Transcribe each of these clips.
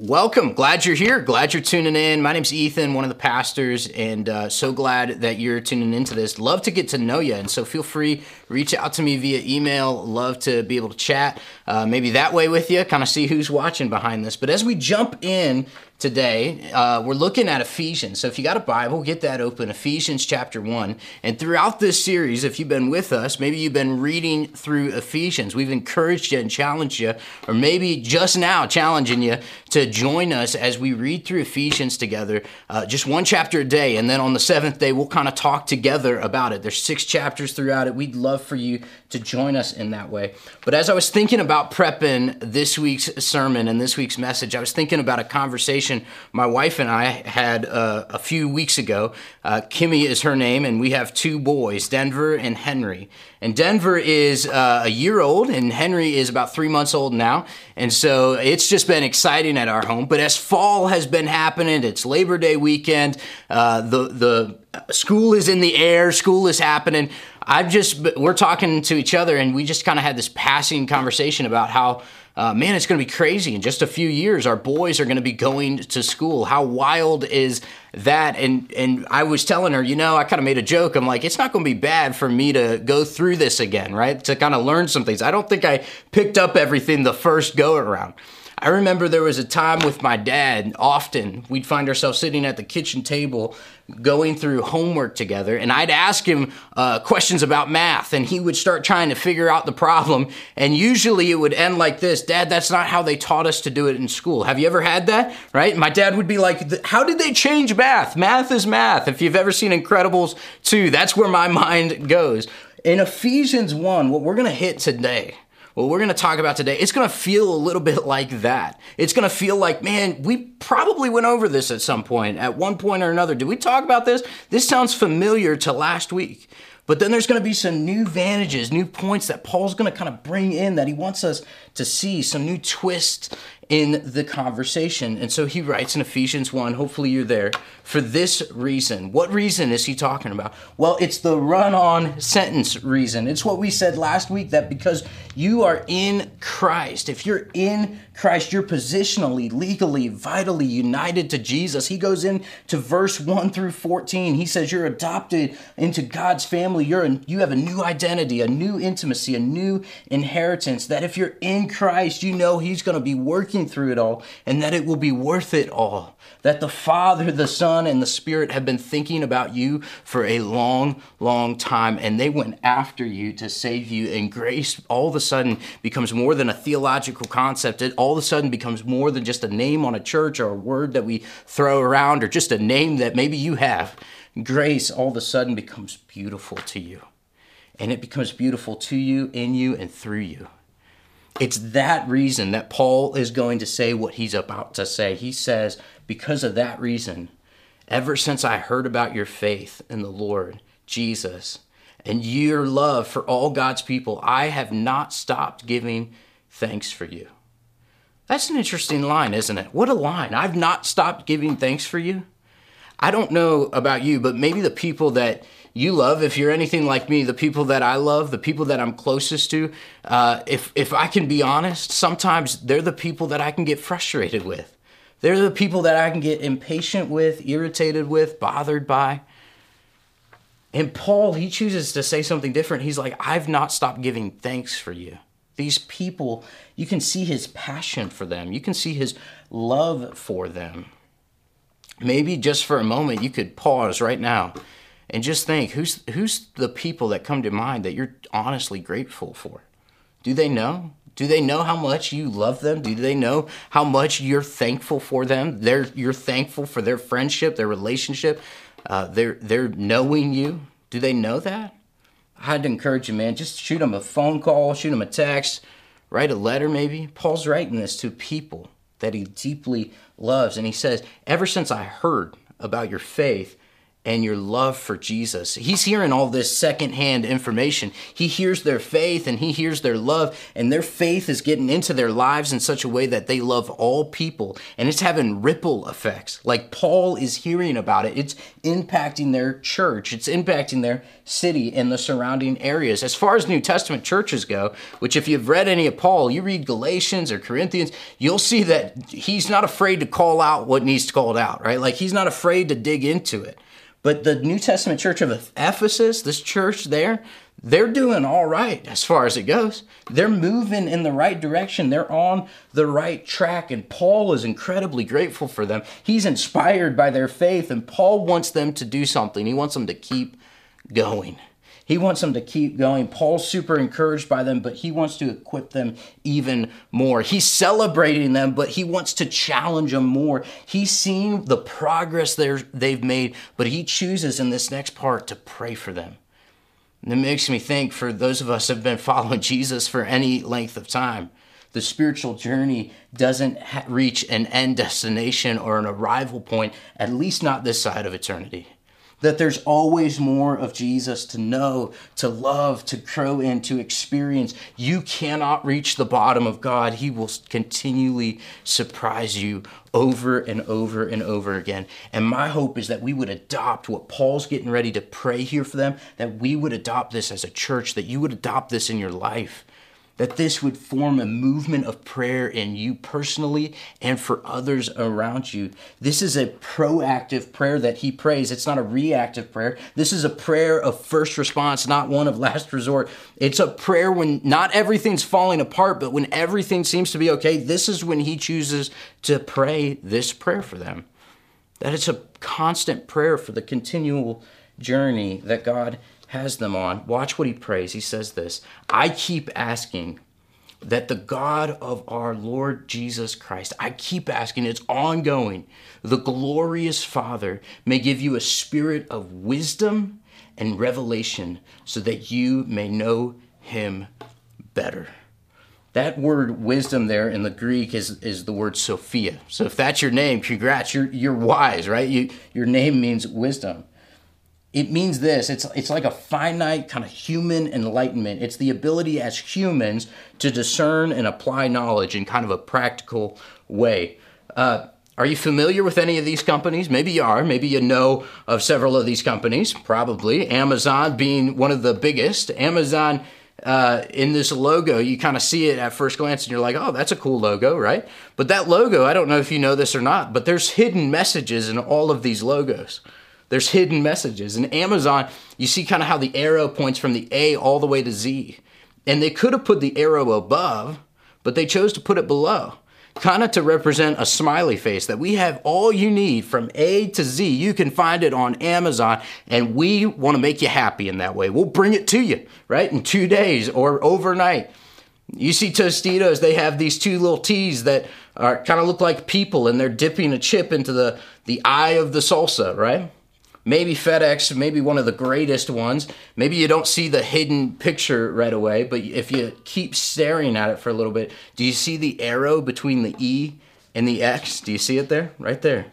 Welcome, glad you're here, glad you're tuning in. My name's Ethan, one of the pastors, and so glad that you're tuning into this. Love to get to know you, and so feel free, reach out to me via email. Love to be able to chat, maybe that way with you, kind of see who's watching behind this. But as we jump in today, we're looking at Ephesians. So if you got a Bible, get that open, Ephesians chapter 1. And throughout this series, if you've been with us, maybe you've been reading through Ephesians. We've encouraged you and challenged you, or maybe just now challenging you to join us as we read through Ephesians together, just one chapter a day. And then on the seventh day, we'll kind of talk together about it. There's 6 chapters throughout it. We'd love for you to join us in that way. But as I was thinking about prepping this week's sermon and this week's message, I was thinking about a conversation my wife and I had a few weeks ago. Kimmy is her name, and we have 2 boys, Denver and Henry. And Denver is a year old, and Henry is about 3 months old now. And so it's just been exciting at our home. But as fall has been happening, it's Labor Day weekend, the school is in the air, school is happening. We're talking to each other, and we just kind of had this passing conversation about how man, it's going to be crazy. In just a few years, our boys are going to be going to school. How wild is that? And I was telling her, you know, I kind of made a joke. I'm like, it's not going to be bad for me to go through this again, right? To kind of learn some things. I don't think I picked up everything the first go around. I remember there was a time with my dad, often we'd find ourselves sitting at the kitchen table going through homework together, and I'd ask him questions about math, and he would start trying to figure out the problem, and usually it would end like this: Dad, that's not how they taught us to do it in school. Have you ever had that? Right? My dad would be like, how did they change math? Math is math. If you've ever seen Incredibles 2, that's where my mind goes. In Ephesians 1, what we're going to hit today, what we're going to talk about today, it's going to feel a little bit like that. It's going to feel like, man, we probably went over this at some point, at one point or another. Did we talk about this? This sounds familiar to last week. But then there's going to be some new vantages, new points that Paul's going to kind of bring in that he wants us to see, some new twists in the conversation. And so he writes in Ephesians 1, hopefully you're there, for this reason. What reason is he talking about? Well, it's the run-on sentence reason. It's what we said last week, that because you are in Christ, if you're in Christ, you're positionally, legally, vitally united to Jesus. He goes into verse 1 through 14. He says you're adopted into God's family. You have a new identity, a new intimacy, a new inheritance, that if you're in Christ, you know he's going to be working through it all, and that it will be worth it all, that the Father, the Son, and the Spirit have been thinking about you for a long, long time, and they went after you to save you, and grace all of a sudden becomes more than a theological concept. It all of a sudden becomes more than just a name on a church or a word that we throw around or just a name that maybe you have. Grace all of a sudden becomes beautiful to you. And it becomes beautiful to you, in you, and through you. It's that reason that Paul is going to say what he's about to say. He says, because of that reason, ever since I heard about your faith in the Lord Jesus and your love for all God's people, I have not stopped giving thanks for you. That's an interesting line, isn't it? What a line. I've not stopped giving thanks for you. I don't know about you, but maybe the people that you love, if you're anything like me, the people that I love, the people that I'm closest to, if I can be honest, sometimes they're the people that I can get frustrated with. They're the people that I can get impatient with, irritated with, bothered by. And Paul, he chooses to say something different. He's like, I've not stopped giving thanks for you. These people, you can see his passion for them. You can see his love for them. Maybe just for a moment, you could pause right now and just think, who's the people that come to mind that you're honestly grateful for? Do they know? Do they know how much you love them? Do they know how much you're thankful for them? You're thankful for their friendship, their relationship, their knowing you. Do they know that? I'd encourage you, man, just shoot them a phone call, shoot them a text, write a letter maybe. Paul's writing this to people that he deeply loves. And he says, ever since I heard about your faith and your love for Jesus. He's hearing all this secondhand information. He hears their faith and he hears their love, and their faith is getting into their lives in such a way that they love all people, and it's having ripple effects. Like Paul is hearing about it. It's impacting their church. It's impacting their city and the surrounding areas. As far as New Testament churches go, which if you've read any of Paul, you read Galatians or Corinthians, you'll see that he's not afraid to call out what needs called out, right? Like he's not afraid to dig into it. But the New Testament church of Ephesus, this church there, they're doing all right as far as it goes. They're moving in the right direction. They're on the right track, and Paul is incredibly grateful for them. He's inspired by their faith, and Paul wants them to do something. He wants them to keep going. He wants them to keep going. Paul's super encouraged by them, but he wants to equip them even more. He's celebrating them, but he wants to challenge them more. He's seen the progress they've made, but he chooses in this next part to pray for them. And it makes me think, for those of us who have been following Jesus for any length of time, the spiritual journey doesn't reach an end destination or an arrival point, at least not this side of eternity. That there's always more of Jesus to know, to love, to grow in, to experience. You cannot reach the bottom of God. He will continually surprise you over and over and over again. And my hope is that we would adopt what Paul's getting ready to pray here for them, that we would adopt this as a church, that you would adopt this in your life, that this would form a movement of prayer in you personally and for others around you. This is a proactive prayer that he prays. It's not a reactive prayer. This is a prayer of first response, not one of last resort. It's a prayer when not everything's falling apart, but when everything seems to be okay, this is when he chooses to pray this prayer for them. That it's a constant prayer for the continual journey that God has them on. Watch what he prays. He says this: I keep asking that the God of our Lord Jesus Christ, I keep asking, it's ongoing, the glorious Father may give you a spirit of wisdom and revelation so that you may know him better. That word wisdom there in the Greek is the word Sophia. So if that's your name, congrats, you're wise, right? Your name means wisdom. It means this, it's like a finite kind of human enlightenment. It's the ability as humans to discern and apply knowledge in kind of a practical way. Are you familiar with any of these companies? Maybe you are. Maybe you know of several of these companies, probably. Amazon being one of the biggest. Amazon, in this logo, you kind of see it at first glance and you're like, oh, that's a cool logo, right? But that logo, I don't know if you know this or not, but there's hidden messages in all of these logos. There's hidden messages. In Amazon, you see kind of how the arrow points from the A all the way to Z. And they could have put the arrow above, but they chose to put it below, kind of to represent a smiley face, that we have all you need from A to Z. You can find it on Amazon, and we want to make you happy in that way. We'll bring it to you, right, in 2 days or overnight. You see Tostitos, they have these two little T's that are kind of look like people, and they're dipping a chip into the eye of the salsa, right? Maybe FedEx, maybe one of the greatest ones. Maybe you don't see the hidden picture right away, but if you keep staring at it for a little bit, do you see the arrow between the E and the X? Do you see it there? Right there.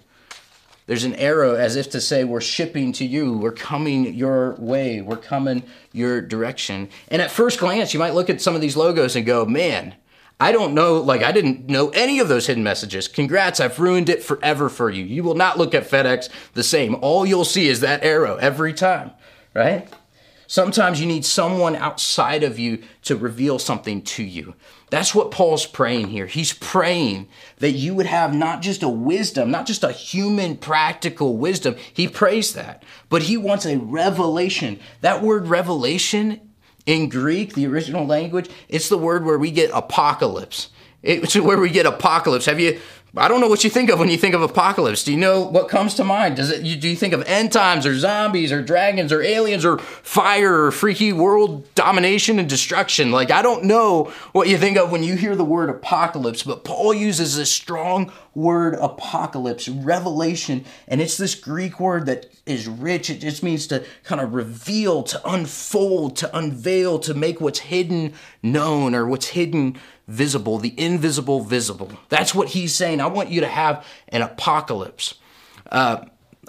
There's an arrow as if to say, we're shipping to you, we're coming your way, we're coming your direction. And at first glance, you might look at some of these logos and go, man, I don't know, like I didn't know any of those hidden messages. Congrats, I've ruined it forever for you. You will not look at FedEx the same. All you'll see is that arrow every time, right? Sometimes you need someone outside of you to reveal something to you. That's what Paul's praying here. He's praying that you would have not just a wisdom, not just a human practical wisdom. He prays that, but he wants a revelation. That word revelation in Greek, the original language, it's the word where we get apocalypse. It's where we get apocalypse. I don't know what you think of when you think of apocalypse. Do you know what comes to mind? Do you think of end times or zombies or dragons or aliens or fire or freaky world domination and destruction? Like, I don't know what you think of when you hear the word apocalypse, but Paul uses this strong word apocalypse, revelation, and it's this Greek word that is rich. It just means to kind of reveal, to unfold, to unveil, to make what's hidden known or what's hidden visible, the invisible visible. That's what he's saying. I want you to have an apocalypse.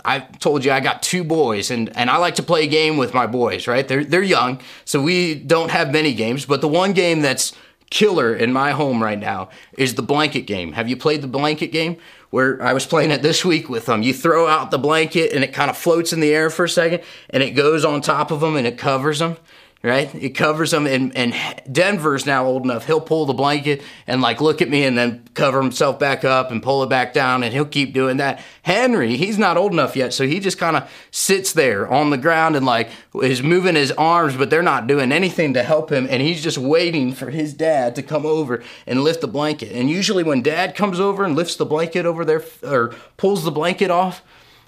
I told you I got two boys, and I like to play a game with my boys, right? They're young, so we don't have many games, but the one game that's killer in my home right now is the blanket game. Have you played the blanket game? Where I was playing it this week with them. You throw out the blanket and it kind of floats in the air for a second and it goes on top of them and it covers them, right? It covers them, and Denver's now old enough. He'll pull the blanket and like look at me and then cover himself back up and pull it back down, and he'll keep doing that. Henry, he's not old enough yet, so he just kind of sits there on the ground and like is moving his arms, but they're not doing anything to help him, and he's just waiting for his dad to come over and lift the blanket. And usually when dad comes over and lifts the blanket over their, or pulls the blanket off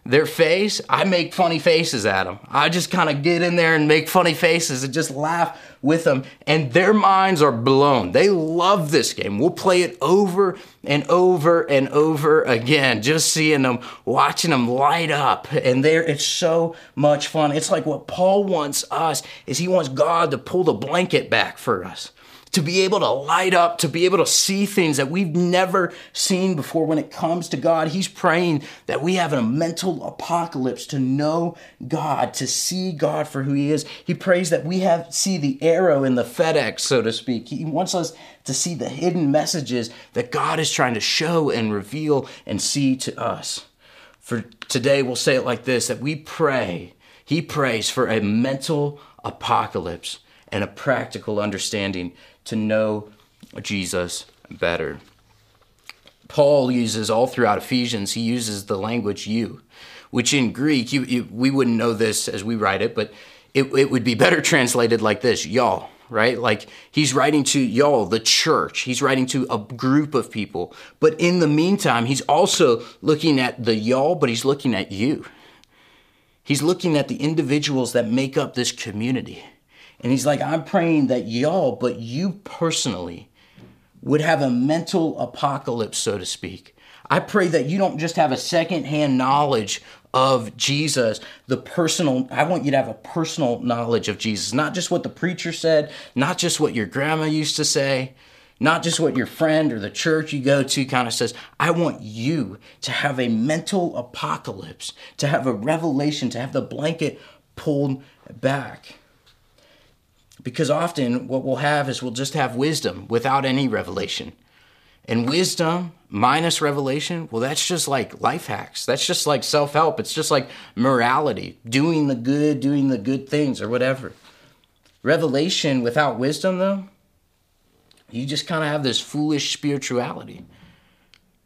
their face, I make funny faces at them. I just kind of get in there and make funny faces and just laugh with them, and their minds are blown. They love this game. We'll play it over and over and over again, just seeing them, watching them light up, and it's so much fun. It's like what Paul wants us is he wants God to pull the blanket back for us, to be able to light up, to be able to see things that we've never seen before. When it comes to God, he's praying that we have a mental apocalypse to know God, to see God for who he is. He prays that we see the arrow in the FedEx, so to speak. He wants us to see the hidden messages that God is trying to show and reveal and see to us. For today, we'll say it like this, that we pray, he prays for a mental apocalypse and a practical understanding to know Jesus better. Paul uses all throughout Ephesians, he uses the language you, which in Greek, we wouldn't know this as we write it, but it would be better translated like this, y'all, right? Like he's writing to y'all, the church. He's writing to a group of people. But in the meantime, he's also looking at the y'all, but he's looking at you. He's looking at the individuals that make up this community. And he's like, I'm praying that y'all, but you personally, would have a mental apocalypse, so to speak. I pray that you don't just have a secondhand knowledge of Jesus, I want you to have a personal knowledge of Jesus. Not just what the preacher said, not just what your grandma used to say, not just what your friend or the church you go to kind of says. I want you to have a mental apocalypse, to have a revelation, to have the blanket pulled back. Because often what we'll have is we'll just have wisdom without any revelation. And wisdom minus revelation, well, that's just like life hacks. That's just like self-help. It's just like morality, doing the good things or whatever. Revelation without wisdom, though, you just kind of have this foolish spirituality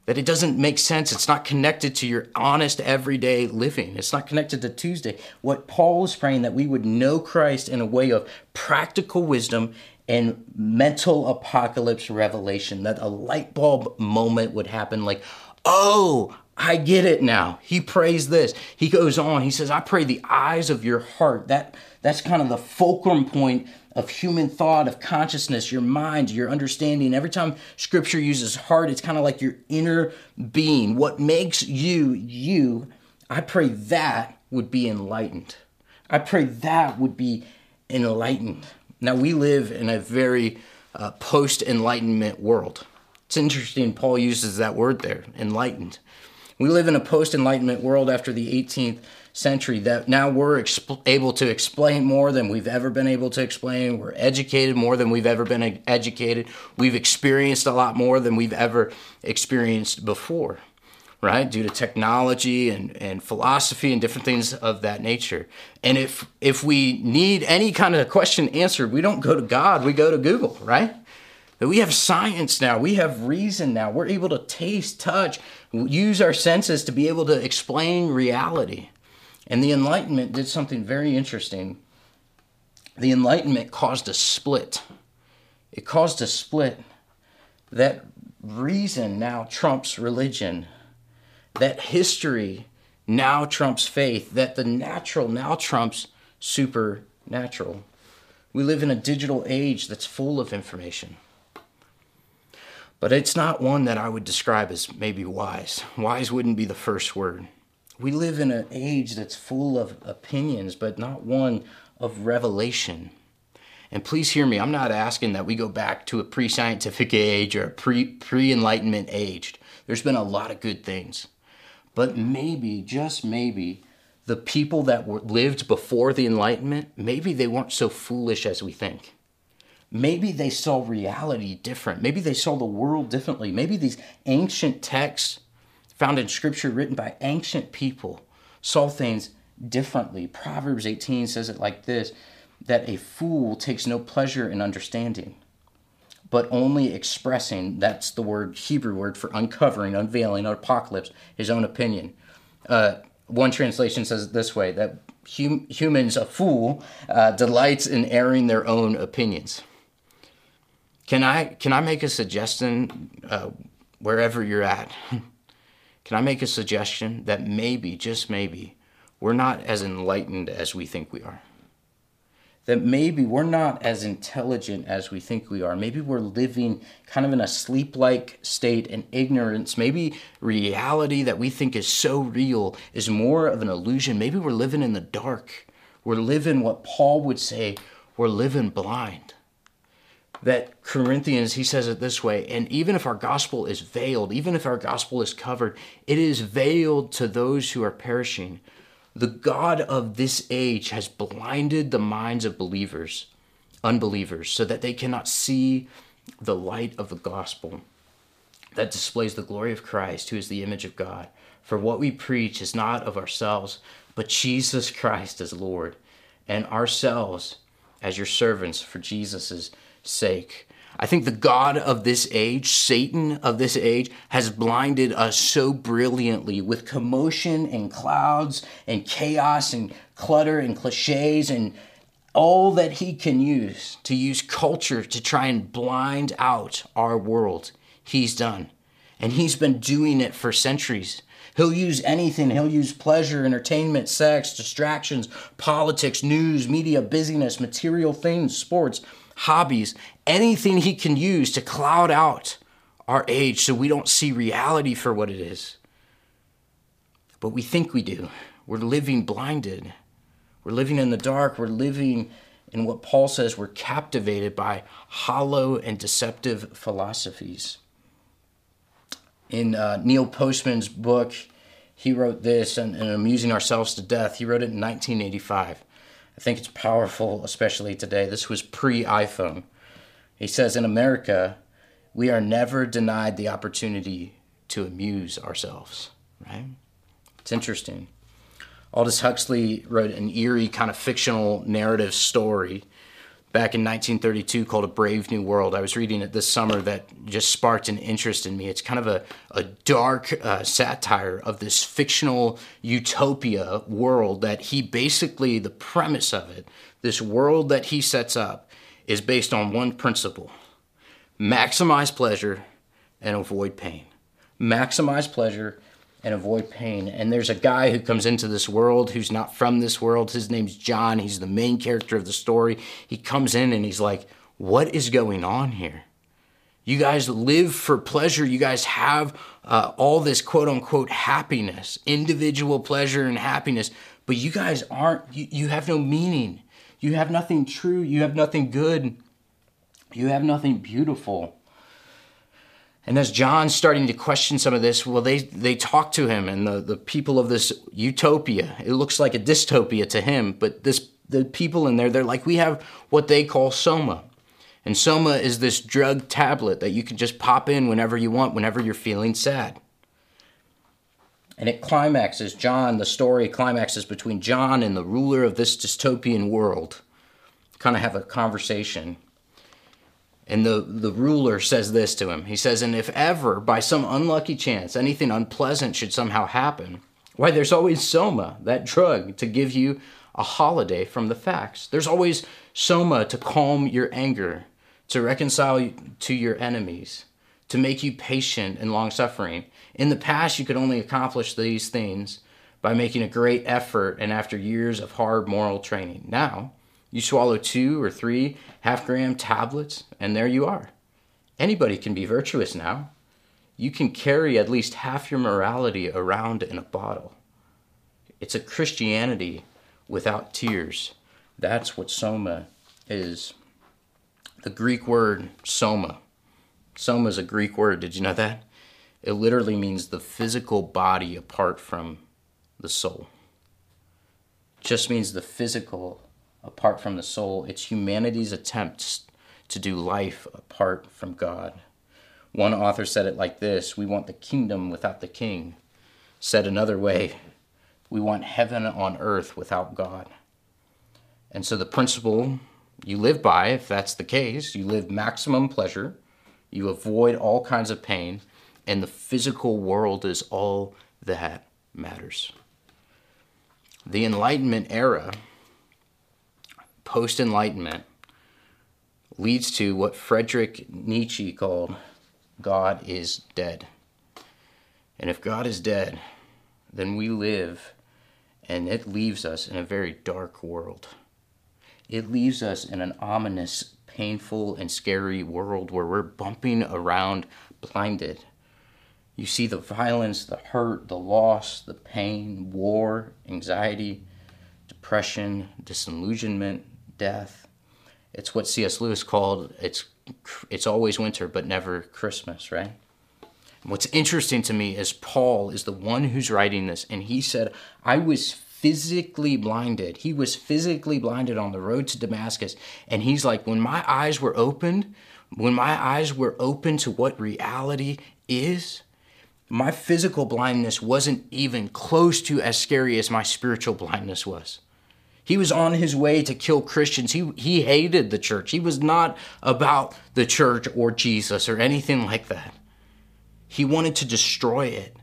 that it doesn't make sense. It's not connected to your honest everyday living. It's not connected to Tuesday. What Paul is praying, that we would know Christ in a way of practical wisdom and mental apocalypse revelation, that a light bulb moment would happen, like, oh, I get it now. He prays this. He goes on. He says, I pray the eyes of your heart. That's kind of the fulcrum point of human thought, of consciousness, your mind, your understanding. Every time Scripture uses heart, it's kind of like your inner being. What makes you, you, I pray that would be enlightened. I pray that would be enlightened. Now, we live in a very post-enlightenment world. It's interesting Paul uses that word there, enlightened. We live in a post-enlightenment world after the 18th century, that now we're able to explain more than we've ever been able to explain. We're educated more than we've ever been educated. We've experienced a lot more than we've ever experienced before, right? Due to technology and philosophy and different things of that nature. And if we need any kind of question answered, we don't go to God, we go to Google, right? We have science now. We have reason now. We're able to taste, touch, use our senses to be able to explain reality. And the Enlightenment did something very interesting. The Enlightenment caused a split. It caused a split. That reason now trumps religion. That history now trumps faith. That the natural now trumps supernatural. We live in a digital age that's full of information. But it's not one that I would describe as maybe wise. Wise wouldn't be the first word. We live in an age that's full of opinions, but not one of revelation. And please hear me, I'm not asking that we go back to a pre-scientific age or a pre-enlightenment age. There's been a lot of good things. But maybe, just maybe, the people that lived before the Enlightenment, maybe they weren't so foolish as we think. Maybe they saw reality different. Maybe they saw the world differently. Maybe these ancient texts found in Scripture written by ancient people saw things differently. Proverbs 18 says it like this, that a fool takes no pleasure in understanding, but only expressing, that's the word, Hebrew word for uncovering, unveiling, or apocalypse, his own opinion. One translation says it this way, that humans, a fool, delights in airing their own opinions. Can I make a suggestion, wherever you're at? Can I make a suggestion that maybe, just maybe, we're not as enlightened as we think we are? That maybe we're not as intelligent as we think we are. Maybe we're living kind of in a sleep-like state and ignorance. Maybe reality that we think is so real is more of an illusion. Maybe we're living in the dark. We're living what Paul would say, we're living blind. That Corinthians, he says it this way, and even if our gospel is veiled, even if our gospel is covered, it is veiled to those who are perishing. The God of this age has blinded the minds of believers, unbelievers, so that they cannot see the light of the gospel that displays the glory of Christ, who is the image of God. For what we preach is not of ourselves, but Jesus Christ as Lord, and ourselves as your servants for Jesus' sake. I think the God of this age, Satan of this age, has blinded us so brilliantly with commotion and clouds and chaos and clutter and cliches and all that he can use to use culture to try and blind out our world. He's done. And he's been doing it for centuries. He'll use anything. He'll use pleasure, entertainment, sex, distractions, politics, news, media, busyness, material things, sports, hobbies, anything he can use to cloud out our age so we don't see reality for what it is. But we think we do. We're living blinded. We're living in the dark. We're living in what Paul says, we're captivated by hollow and deceptive philosophies. In Neil Postman's book, he wrote this, in Amusing Ourselves to Death, he wrote it in 1985. I think it's powerful, especially today. This was pre-iPhone. He says, in America, we are never denied the opportunity to amuse ourselves, right? It's interesting. Aldous Huxley wrote an eerie kind of fictional narrative story back in 1932 called A Brave New World. I was reading it this summer that just sparked an interest in me. It's kind of a dark satire of this fictional utopia world that he basically, the premise of it, this world that he sets up is based on one principle: maximize pleasure and avoid pain. Maximize pleasure and avoid pain. And there's a guy who comes into this world who's not from this world. His name's John. He's the main character of the story. He comes in and he's like, what is going on here? You guys live for pleasure. You guys have all this quote unquote happiness, individual pleasure and happiness, but you guys aren't, you have no meaning. You have nothing true. You have nothing good. You have nothing beautiful. And as John's starting to question some of this, well, they talk to him and the people of this utopia. It looks like a dystopia to him, but the people in there, they're like, we have what they call Soma. And Soma is this drug tablet that you can just pop in whenever you want, whenever you're feeling sad. And it climaxes, the story climaxes between John and the ruler of this dystopian world. Kind of have a conversation. And the ruler says this to him. He says, and if ever, by some unlucky chance, anything unpleasant should somehow happen, why, there's always Soma, that drug, to give you a holiday from the facts. There's always Soma to calm your anger, to reconcile you to your enemies, to make you patient and long-suffering. In the past, you could only accomplish these things by making a great effort and after years of hard moral training. Now, you swallow 2 or 3 half-gram tablets, and there you are. Anybody can be virtuous now. You can carry at least half your morality around in a bottle. It's a Christianity without tears. That's what Soma is. The Greek word, Soma. Soma is a Greek word. Did you know that? It literally means the physical body apart from the soul. It just means the physical apart from the soul. It's humanity's attempts to do life apart from God. One author said it like this: we want the kingdom without the king. Said another way, we want heaven on earth without God. And so the principle you live by, if that's the case, you live maximum pleasure, you avoid all kinds of pain, and the physical world is all that matters. The Enlightenment era, post-Enlightenment, leads to what Friedrich Nietzsche called God is dead. And if God is dead, then we live, and it leaves us in a very dark world. It leaves us in an ominous, painful, and scary world where we're bumping around blinded. You see the violence, the hurt, the loss, the pain, war, anxiety, depression, disillusionment, death. It's what C.S. Lewis called, it's always winter but never Christmas, right? And what's interesting to me is Paul is the one who's writing this, and he said, I was physically blinded. He was physically blinded on the road to Damascus. And he's like, when my eyes were opened to what reality is, my physical blindness wasn't even close to as scary as my spiritual blindness was. He was on his way to kill Christians. He hated the church. He was not about the church or Jesus or anything like that. He wanted to destroy it.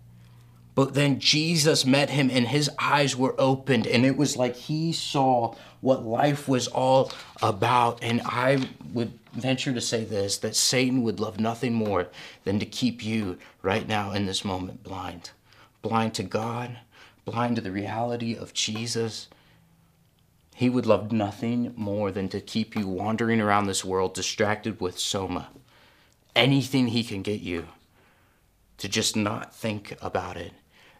But then Jesus met him and his eyes were opened, and it was like he saw what life was all about. And I would venture to say this, that Satan would love nothing more than to keep you right now in this moment blind. Blind to God, blind to the reality of Jesus. He would love nothing more than to keep you wandering around this world distracted with Soma. Anything he can get you to just not think about it.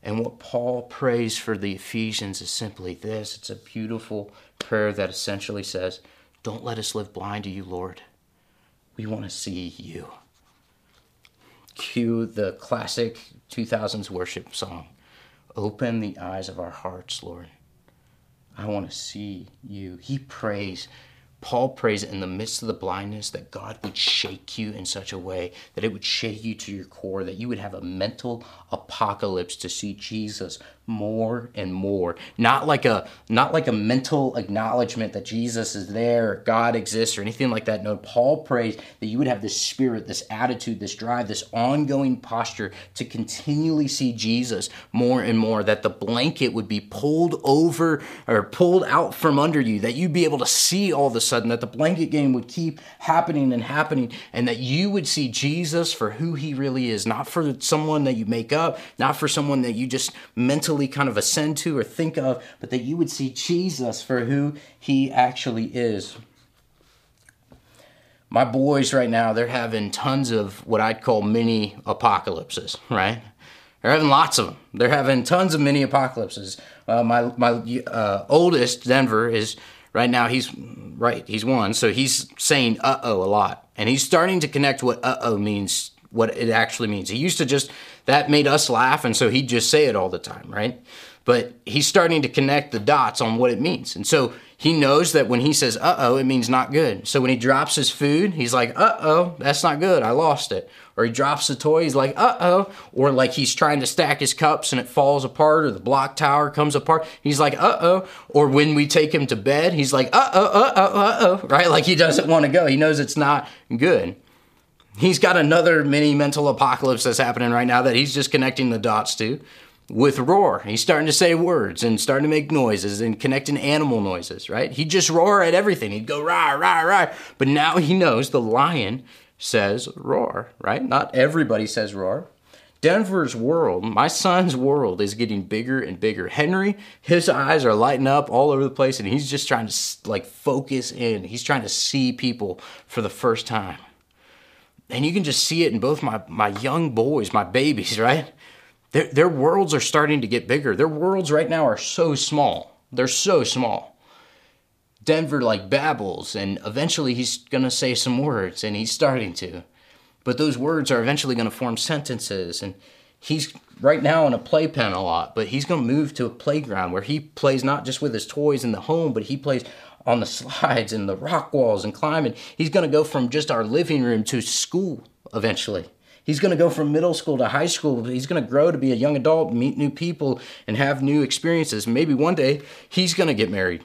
And what Paul prays for the Ephesians is simply this. It's a beautiful prayer that essentially says, don't let us live blind to you, Lord. We want to see you. Cue the classic 2000s worship song. Open the eyes of our hearts, Lord. I want to see you. Paul prays in the midst of the blindness that God would shake you in such a way that it would shake you to your core, that you would have a mental apocalypse to see Jesus more and more. Not like a mental acknowledgement that Jesus is there, God exists, or anything like that. No, Paul prays that you would have this spirit, this attitude, this drive, this ongoing posture to continually see Jesus more and more, that the blanket would be pulled over or pulled out from under you, that you'd be able to see all of a sudden, that the blanket game would keep happening and happening, and that you would see Jesus for who he really is, not for someone that you make up, not for someone that you just mentally kind of ascend to or think of, but that you would see Jesus for who he actually is. My boys right now, they're having tons of what I'd call mini apocalypses, right? They're having lots of them. They're having tons of mini apocalypses. My oldest, Denver, is right now, he's one, so he's saying uh-oh a lot. And he's starting to connect what uh-oh means, what it actually means. He used to just, that made us laugh, and so he'd just say it all the time, right? But he's starting to connect the dots on what it means. And so he knows that when he says, uh-oh, it means not good. So when he drops his food, he's like, uh-oh, that's not good, I lost it. Or he drops the toy, he's like, uh-oh. Or like he's trying to stack his cups and it falls apart, or the block tower comes apart, he's like, uh-oh. Or when we take him to bed, he's like, uh-oh, right? Like he doesn't want to go. He knows it's not good. He's got another mini mental apocalypse that's happening right now that he's just connecting the dots to with roar. He's starting to say words and starting to make noises and connecting animal noises, right? He'd just roar at everything. He'd go, rah, rah, rah. But now he knows the lion says roar, right? Not everybody says roar. Denver's world, my son's world, is getting bigger and bigger. Henry, his eyes are lighting up all over the place, and he's just trying to like focus in. He's trying to see people for the first time. And you can just see it in both my young boys, my babies, right? Their worlds are starting to get bigger. Their worlds right now are so small. They're so small. Denver like babbles, and eventually he's going to say some words, and he's starting to. But those words are eventually going to form sentences. And he's right now in a playpen a lot, but he's going to move to a playground where he plays not just with his toys in the home, but he plays on the slides and the rock walls and climbing. He's going to go from just our living room to school eventually. He's going to go from middle school to high school. He's going to grow to be a young adult, meet new people, and have new experiences. Maybe one day he's going to get married,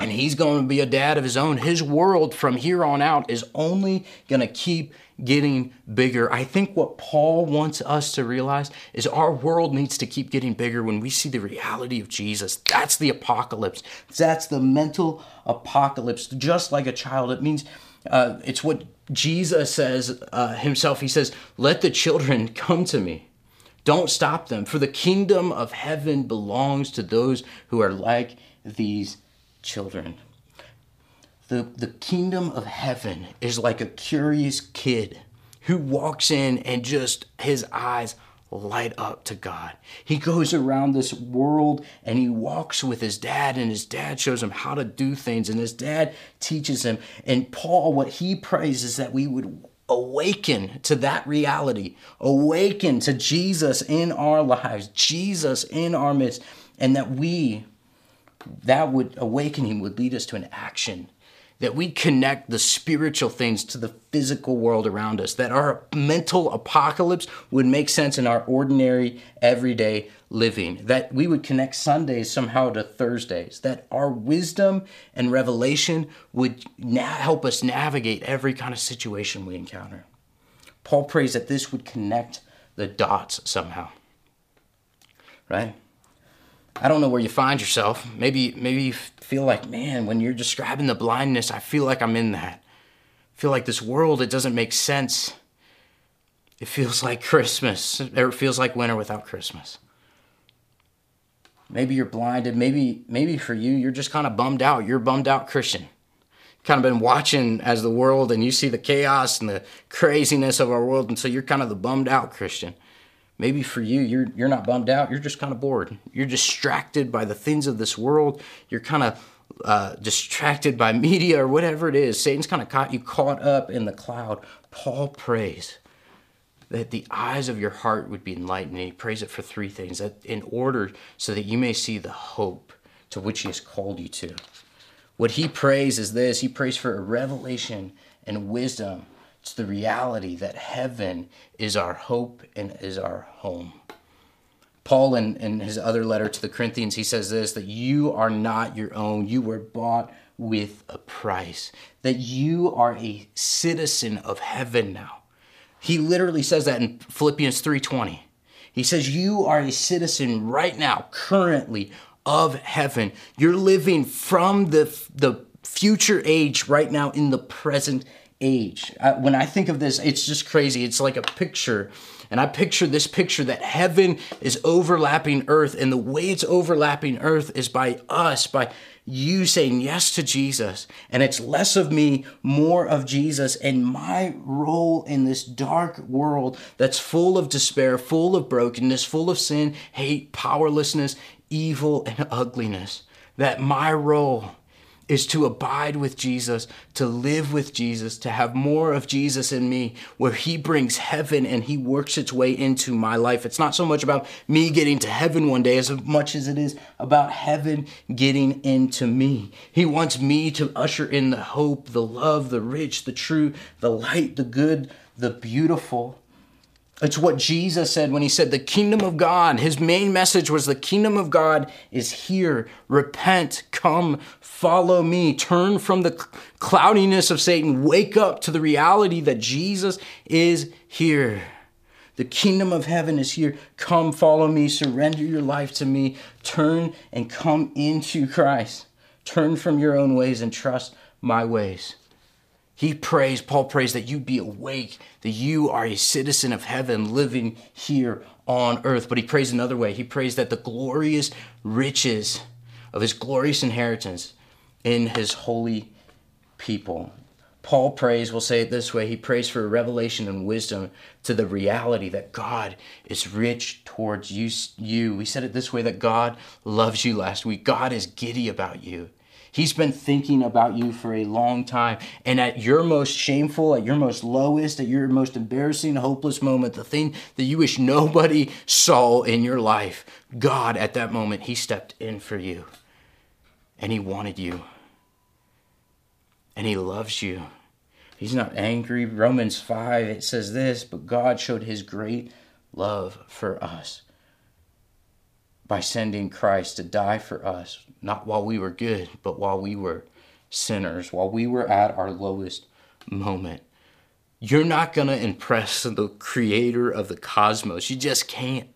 and he's going to be a dad of his own. His world from here on out is only going to keep getting bigger. I think what Paul wants us to realize is our world needs to keep getting bigger when we see the reality of Jesus. That's the apocalypse. That's the mental apocalypse. Just like a child, it means it's what Jesus says himself. He says, "Let the children come to me. Don't stop them, for the kingdom of heaven belongs to those who are like these children." The kingdom of heaven is like a curious kid who walks in and just his eyes light up to God. He goes around this world and he walks with his dad, and his dad shows him how to do things, and his dad teaches him. And Paul, what he prays is that we would awaken to that reality, awaken to Jesus in our lives, Jesus in our midst, and that awakening would lead us to an action, that we connect the spiritual things to the physical world around us, that our mental apocalypse would make sense in our ordinary, everyday living, that we would connect Sundays somehow to Thursdays, that our wisdom and revelation would help us navigate every kind of situation we encounter. Paul prays that this would connect the dots somehow, right? I don't know where you find yourself. Maybe you feel like, man, when you're describing the blindness, I feel like I'm in that. I feel like this world, it doesn't make sense. It feels like Christmas, or it feels like winter without Christmas. Maybe you're blinded. Maybe for you, you're just kind of bummed out. You're a bummed out Christian. Kind of been watching as the world, and you see the chaos and the craziness of our world, and so you're kind of the bummed out Christian. Maybe for you, you're not bummed out. You're just kind of bored. You're distracted by the things of this world. You're kind of distracted by media or whatever it is. Satan's kind of caught you caught up in the cloud. Paul prays that the eyes of your heart would be enlightened. And he prays it for three things, that in order so that you may see the hope to which he has called you to. What he prays is this. He prays for a revelation and wisdom. It's the reality that heaven is our hope and is our home. Paul, in his other letter to the Corinthians, he says this, that you are not your own. You were bought with a price. That you are a citizen of heaven now. He literally says that in Philippians 3:20. He says you are a citizen right now, currently, of heaven. You're living from the future age right now in the present age. When I think of this, it's just crazy. It's like a picture. And I picture this picture that heaven is overlapping earth. And the way it's overlapping earth is by us, by you saying yes to Jesus. And it's less of me, more of Jesus. And my role in this dark world that's full of despair, full of brokenness, full of sin, hate, powerlessness, evil, and ugliness. That my role is to abide with Jesus, to live with Jesus, to have more of Jesus in me, where he brings heaven and he works its way into my life. It's not so much about me getting to heaven one day as much as it is about heaven getting into me. He wants me to usher in the hope, the love, the rich, the true, the light, the good, the beautiful. It's what Jesus said when he said the kingdom of God, his main message was the kingdom of God is here. Repent, come, follow me, turn from the cloudiness of Satan, wake up to the reality that Jesus is here. The kingdom of heaven is here. Come, follow me, surrender your life to me, turn and come into Christ. Turn from your own ways and trust my ways. Paul prays that you be awake, that you are a citizen of heaven living here on earth. But he prays another way. He prays that the glorious riches of his glorious inheritance in his holy people. Paul prays, we'll say it this way, he prays for revelation and wisdom to the reality that God is rich towards you. We said it this way, that God loves you last week. God is giddy about you. He's been thinking about you for a long time. And at your most shameful, at your most lowest, at your most embarrassing, hopeless moment, the thing that you wish nobody saw in your life, God, at that moment, He stepped in for you. And He wanted you. And He loves you. He's not angry. Romans 5, it says this, but God showed His great love for us by sending Christ to die for us, not while we were good, but while we were sinners, while we were at our lowest moment. You're not going to impress the creator of the cosmos. You just can't.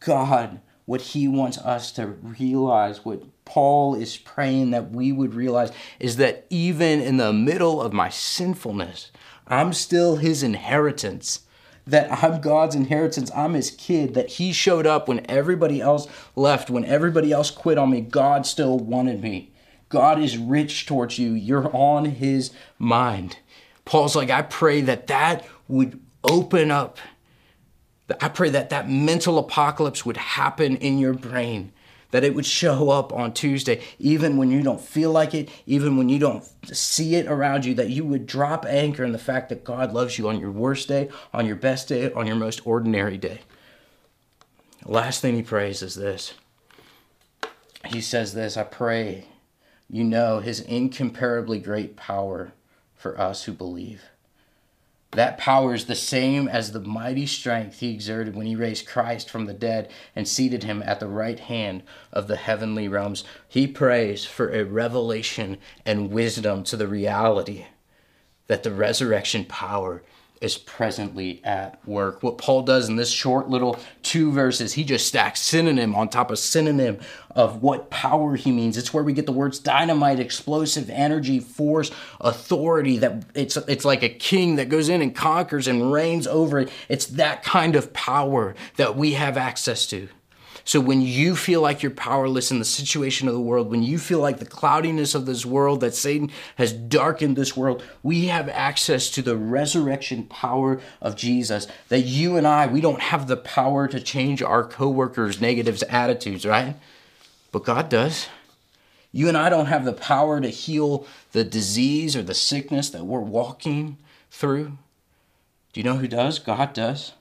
God, what He wants us to realize, what Paul is praying that we would realize, is that even in the middle of my sinfulness, I'm still His inheritance. That I'm God's inheritance, I'm His kid, that He showed up when everybody else left, when everybody else quit on me, God still wanted me. God is rich towards you. You're on His mind. Paul's like, I pray that that would open up. I pray that that mental apocalypse would happen in your brain, that it would show up on Tuesday, even when you don't feel like it, even when you don't see it around you, that you would drop anchor in the fact that God loves you on your worst day, on your best day, on your most ordinary day. The last thing he prays is this. He says this, I pray, you know, His incomparably great power for us who believe. That power is the same as the mighty strength He exerted when He raised Christ from the dead and seated Him at the right hand of the heavenly realms. He prays for a revelation and wisdom to the reality that the resurrection power is presently at work. What Paul does in this short little 2 verses, he just stacks synonym on top of synonym of what power he means. It's where we get the words dynamite, explosive, energy, force, authority. That it's like a king that goes in and conquers and reigns over it. It's that kind of power that we have access to. So when you feel like you're powerless in the situation of the world, when you feel like the cloudiness of this world, that Satan has darkened this world, we have access to the resurrection power of Jesus. That you and I, we don't have the power to change our coworkers' negative attitudes, right? But God does. You and I don't have the power to heal the disease or the sickness that we're walking through. Do you know who does? God does.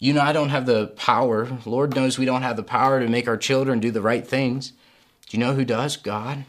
You and I don't have the power. Lord knows we don't have the power to make our children do the right things. Do you know who does? God.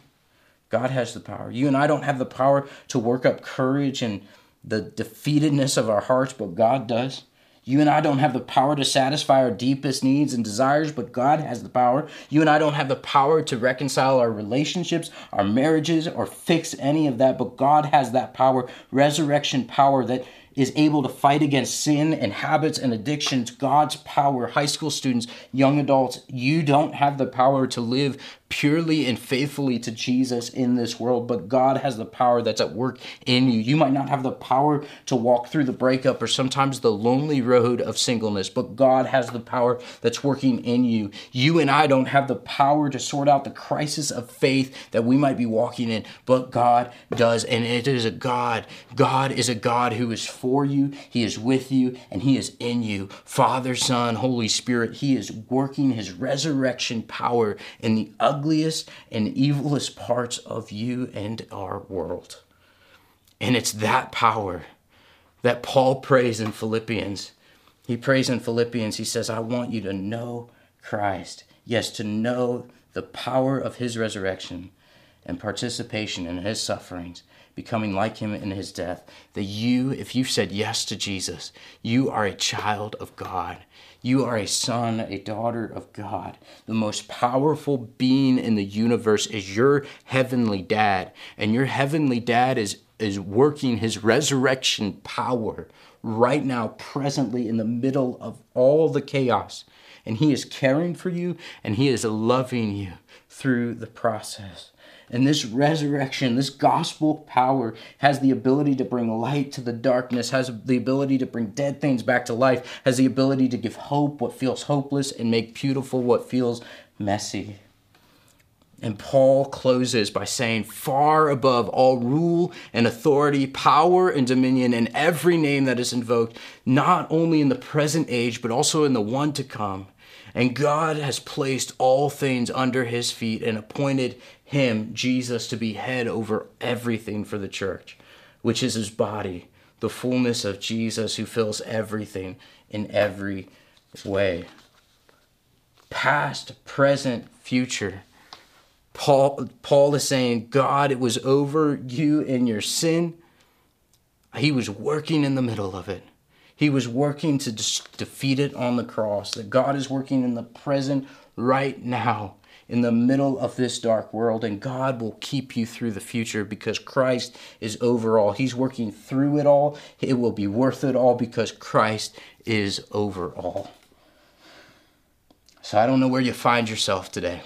God has the power. You and I don't have the power to work up courage and the defeatedness of our hearts, but God does. You and I don't have the power to satisfy our deepest needs and desires, but God has the power. You and I don't have the power to reconcile our relationships, our marriages, or fix any of that, but God has that power, resurrection power that is able to fight against sin and habits and addictions, God's power. High school students, young adults, you don't have the power to live purely and faithfully to Jesus in this world, but God has the power that's at work in you. You might not have the power to walk through the breakup or sometimes the lonely road of singleness, but God has the power that's working in you. You and I don't have the power to sort out the crisis of faith that we might be walking in, but God does, and it is a God. God is a God who is for you, He is with you, and He is in you. Father, Son, Holy Spirit, He is working His resurrection power in the ugliest and evilest parts of you and our world. And it's that power that Paul prays in Philippians. He prays in Philippians, he says, I want you to know Christ. Yes, to know the power of His resurrection and participation in His sufferings, becoming like Him in His death, that you, if you've said yes to Jesus, you are a child of God. You are a son, a daughter of God. The most powerful being in the universe is your heavenly dad, and your heavenly dad is working His resurrection power right now, presently in the middle of all the chaos, and He is caring for you, and He is loving you through the process. And this resurrection, this gospel power has the ability to bring light to the darkness, has the ability to bring dead things back to life, has the ability to give hope what feels hopeless and make beautiful what feels messy. And Paul closes by saying, far above all rule and authority, power and dominion, and every name that is invoked, not only in the present age, but also in the one to come. And God has placed all things under his feet and appointed him, Jesus, to be head over everything for the church, which is his body, the fullness of Jesus who fills everything in every way. Past, present, future. Paul is saying, God, it was over you and your sin. He was working in the middle of it. He was working to defeat it on the cross. That God is working in the present right now, in the middle of this dark world, and God will keep you through the future because Christ is over all. He's working through it all. It will be worth it all because Christ is over all. So I don't know where you find yourself today.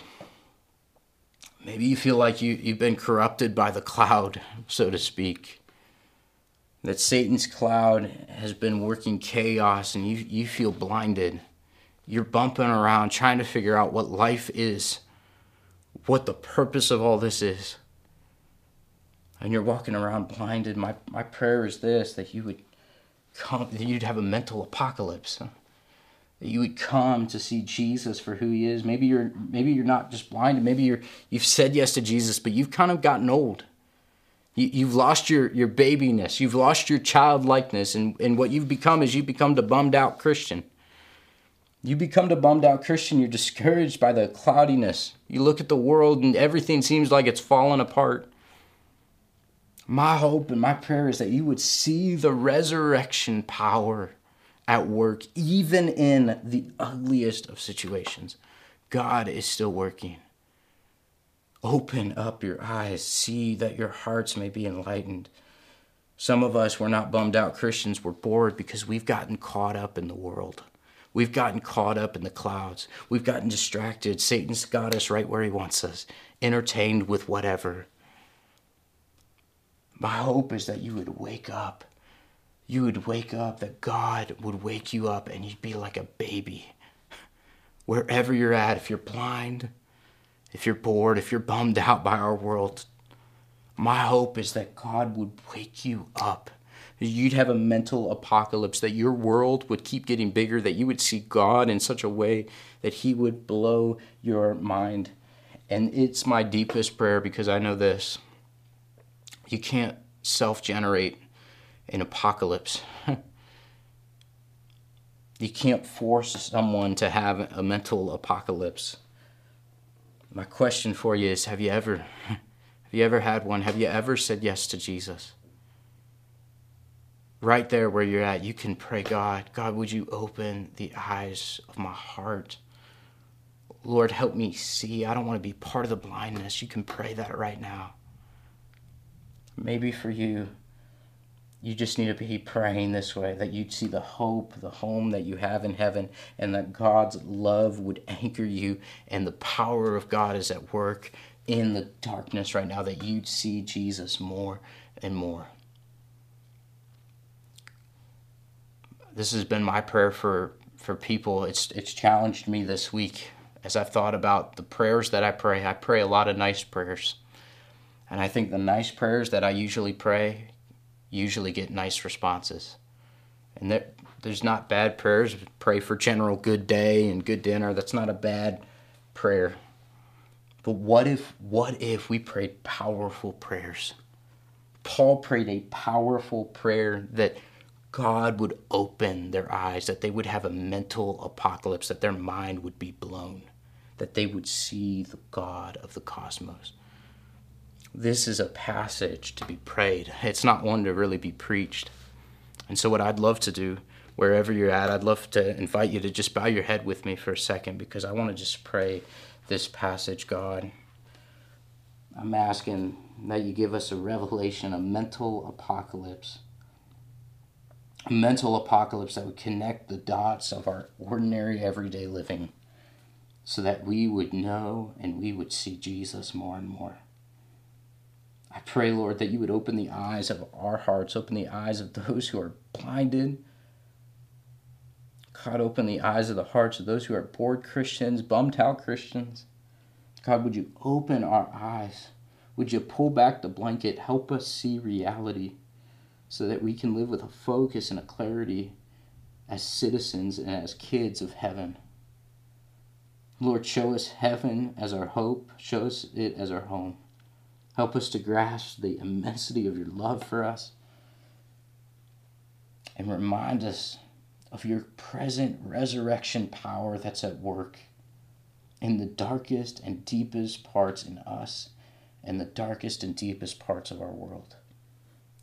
Maybe you feel like you've been corrupted by the cloud, so to speak. That Satan's cloud has been working chaos and you feel blinded. You're bumping around trying to figure out what life is, what the purpose of all this is. And you're walking around blinded. My prayer is this, that you would come, that you'd have a mental apocalypse. Huh? That you would come to see Jesus for who he is. Maybe you're not just blinded. Maybe you've said yes to Jesus, but you've kind of gotten old. You've lost your babiness. You've lost your childlikeness. And what you've become is you've become the bummed out Christian. You become the bummed out Christian. You're discouraged by the cloudiness. You look at the world and everything seems like it's fallen apart. My hope and my prayer is that you would see the resurrection power at work, even in the ugliest of situations. God is still working. Open up your eyes, see that your hearts may be enlightened. Some of us, we're not bummed out Christians, we're bored because we've gotten caught up in the world. We've gotten caught up in the clouds. We've gotten distracted. Satan's got us right where he wants us, entertained with whatever. My hope is that you would wake up. You would wake up, that God would wake you up and you'd be like a baby. Wherever you're at, if you're blind, if you're bored, if you're bummed out by our world, my hope is that God would wake you up. You'd have a mental apocalypse, that your world would keep getting bigger, that you would see God in such a way that he would blow your mind. And it's my deepest prayer because I know this. You can't self-generate an apocalypse. You can't force someone to have a mental apocalypse. My question for you is, have you ever had one? Have you ever said yes to Jesus? Right there where you're at, you can pray, God, would you open the eyes of my heart? Lord, help me see. I don't want to be part of the blindness. You can pray that right now. Maybe for you, you just need to be praying this way, that you'd see the hope, the home that you have in heaven, and that God's love would anchor you, and the power of God is at work in the darkness right now, that you'd see Jesus more and more. This has been my prayer for people. It's challenged me this week as I've thought about the prayers that I pray. I pray a lot of nice prayers, and I think the nice prayers that I usually pray usually get nice responses. And there's not bad prayers. Pray for general good day and good dinner. That's not a bad prayer. But what if we prayed powerful prayers? Paul prayed a powerful prayer that God would open their eyes, that they would have a mental apocalypse, that their mind would be blown, that they would see the God of the cosmos. This is a passage to be prayed. It's not one to really be preached. And so what I'd love to do, wherever you're at, I'd love to invite you to just bow your head with me for a second because I want to just pray this passage, God. I'm asking that you give us a revelation, a mental apocalypse that would connect the dots of our ordinary everyday living so that we would know and we would see Jesus more and more. I pray, Lord, that you would open the eyes of our hearts, open the eyes of those who are blinded. God, open the eyes of the hearts of those who are bored Christians, bummed out Christians. God, would you open our eyes? Would you pull back the blanket, help us see reality so that we can live with a focus and a clarity as citizens and as kids of heaven? Lord, show us heaven as our hope. Show us it as our home. Help us to grasp the immensity of your love for us. And remind us of your present resurrection power that's at work in the darkest and deepest parts in us and the darkest and deepest parts of our world.